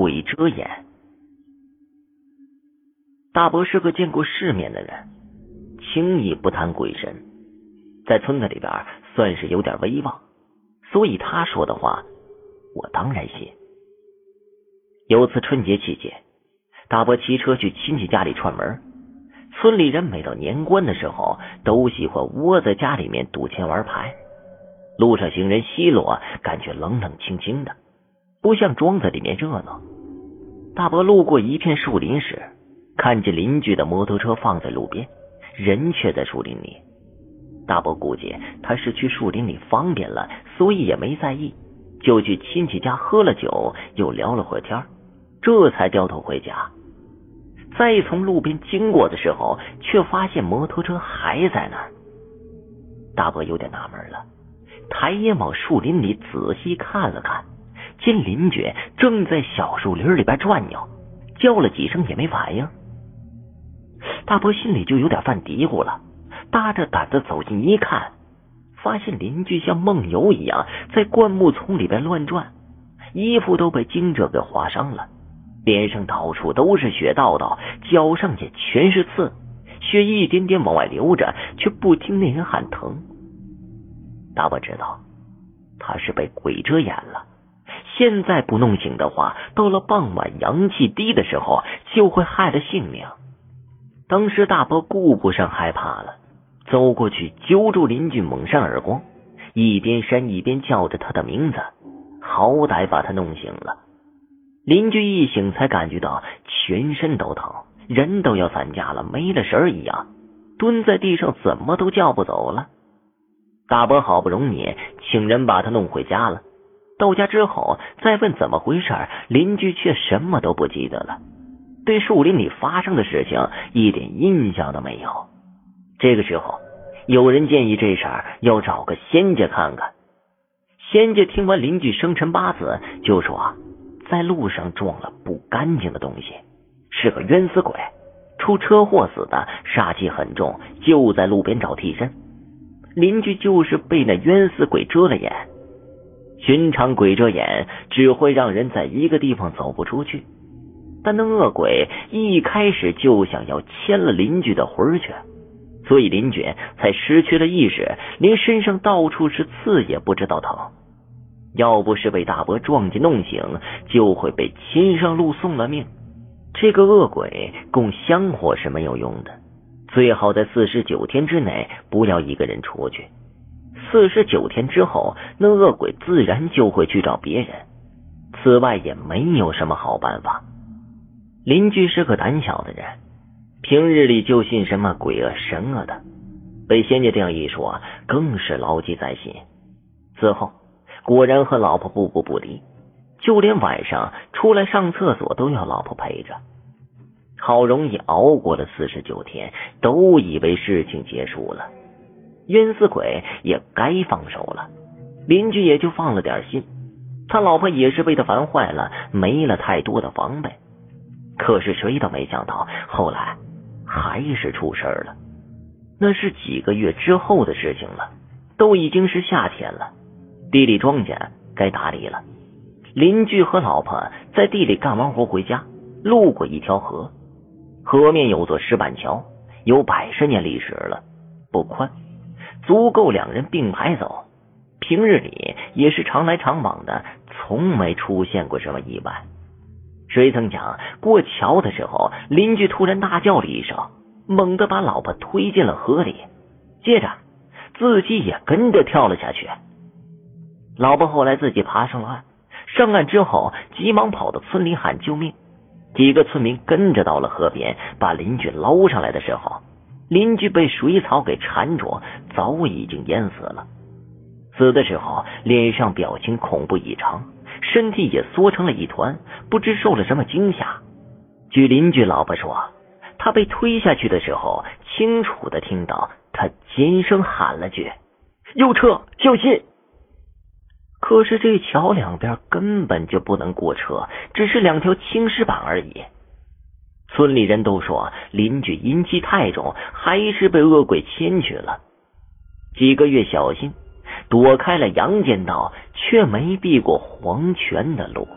故意遮掩。大伯是个见过世面的人，轻易不谈鬼神，在村子里边算是有点威望，所以他说的话我当然信。有次春节期间，大伯骑车去亲戚家里串门，村里人每到年关的时候都喜欢窝在家里面赌钱玩牌。路上行人奚落，感觉冷冷清清的，不像庄子里面热闹。大伯路过一片树林时，看见邻居的摩托车放在路边，人却在树林里。大伯估计他是去树林里方便了，所以也没在意，就去亲戚家喝了酒，又聊了会儿天，这才掉头回家。再从路边经过的时候，却发现摩托车还在那儿。大伯有点纳闷了，抬眼往树林里仔细看了看，见邻居正在小树林里边转悠，叫了几声也没反应。大伯心里就有点犯嘀咕了，搭着胆子走近一看，发现邻居像梦游一样在灌木丛里边乱转，衣服都被惊蛰给划伤了，脸上到处都是血道道，脚上也全是刺，血一点点往外流着，却不听那人喊疼。大伯知道他是被鬼遮眼了，现在不弄醒的话，到了傍晚阳气低的时候就会害了性命。当时大伯顾不上害怕了，走过去揪住邻居猛扇耳光，一边扇一边叫着他的名字，好歹把他弄醒了。邻居一醒才感觉到全身都疼，人都要散架了，没了神一样，蹲在地上怎么都叫不走了。大伯好不容易请人把他弄回家了，到家之后再问怎么回事，邻居却什么都不记得了，对树林里发生的事情一点印象都没有。这个时候有人建议这事儿要找个仙家看看。仙家听完邻居生辰八字，就说在路上撞了不干净的东西，是个冤死鬼，出车祸死的，煞气很重，就在路边找替身。邻居就是被那冤死鬼遮了眼，寻常鬼遮眼只会让人在一个地方走不出去，但那恶鬼一开始就想要牵了邻居的魂去，所以邻居才失去了意识，连身上到处是刺也不知道疼。要不是被大伯撞击弄醒，就会被亲上路送了命。这个恶鬼供香火是没有用的，最好在49天之内不要一个人出去。49天之后，那恶鬼自然就会去找别人，此外也没有什么好办法。邻居是个胆小的人，平日里就信什么鬼恶神恶的，被仙家这样一说，更是牢记在心。此后果然和老婆步步不离，就连晚上出来上厕所都要老婆陪着。好容易熬过了49天，都以为事情结束了，冤死鬼也该放手了，邻居也就放了点心。他老婆也是被他烦坏了，没了太多的防备。可是谁都没想到，后来还是出事了。那是几个月之后的事情了，都已经是夏天了，地里庄稼该打理了。邻居和老婆在地里干完活回家，路过一条河，河面有座石板桥，有100多年历史了，不宽，足够2人并排走。平日里也是常来常往的，从没出现过什么意外。谁曾想过桥的时候，邻居突然大叫了一声，猛地把老婆推进了河里，接着自己也跟着跳了下去。老婆后来自己爬上了岸，上岸之后急忙跑到村里喊救命。几个村民跟着到了河边，把邻居捞上来的时候，邻居被水草给缠住，早已经淹死了。死的时候脸上表情恐怖异常，身体也缩成了一团，不知受了什么惊吓。据邻居老婆说，他被推下去的时候清楚地听到他尖声喊了句：“右侧小心！”可是这桥两边根本就不能过车，只是2条青石板而已。村里人都说邻居阴气太重，还是被恶鬼牵去了。几个月小心，躲开了阳间道，却没避过黄泉的路。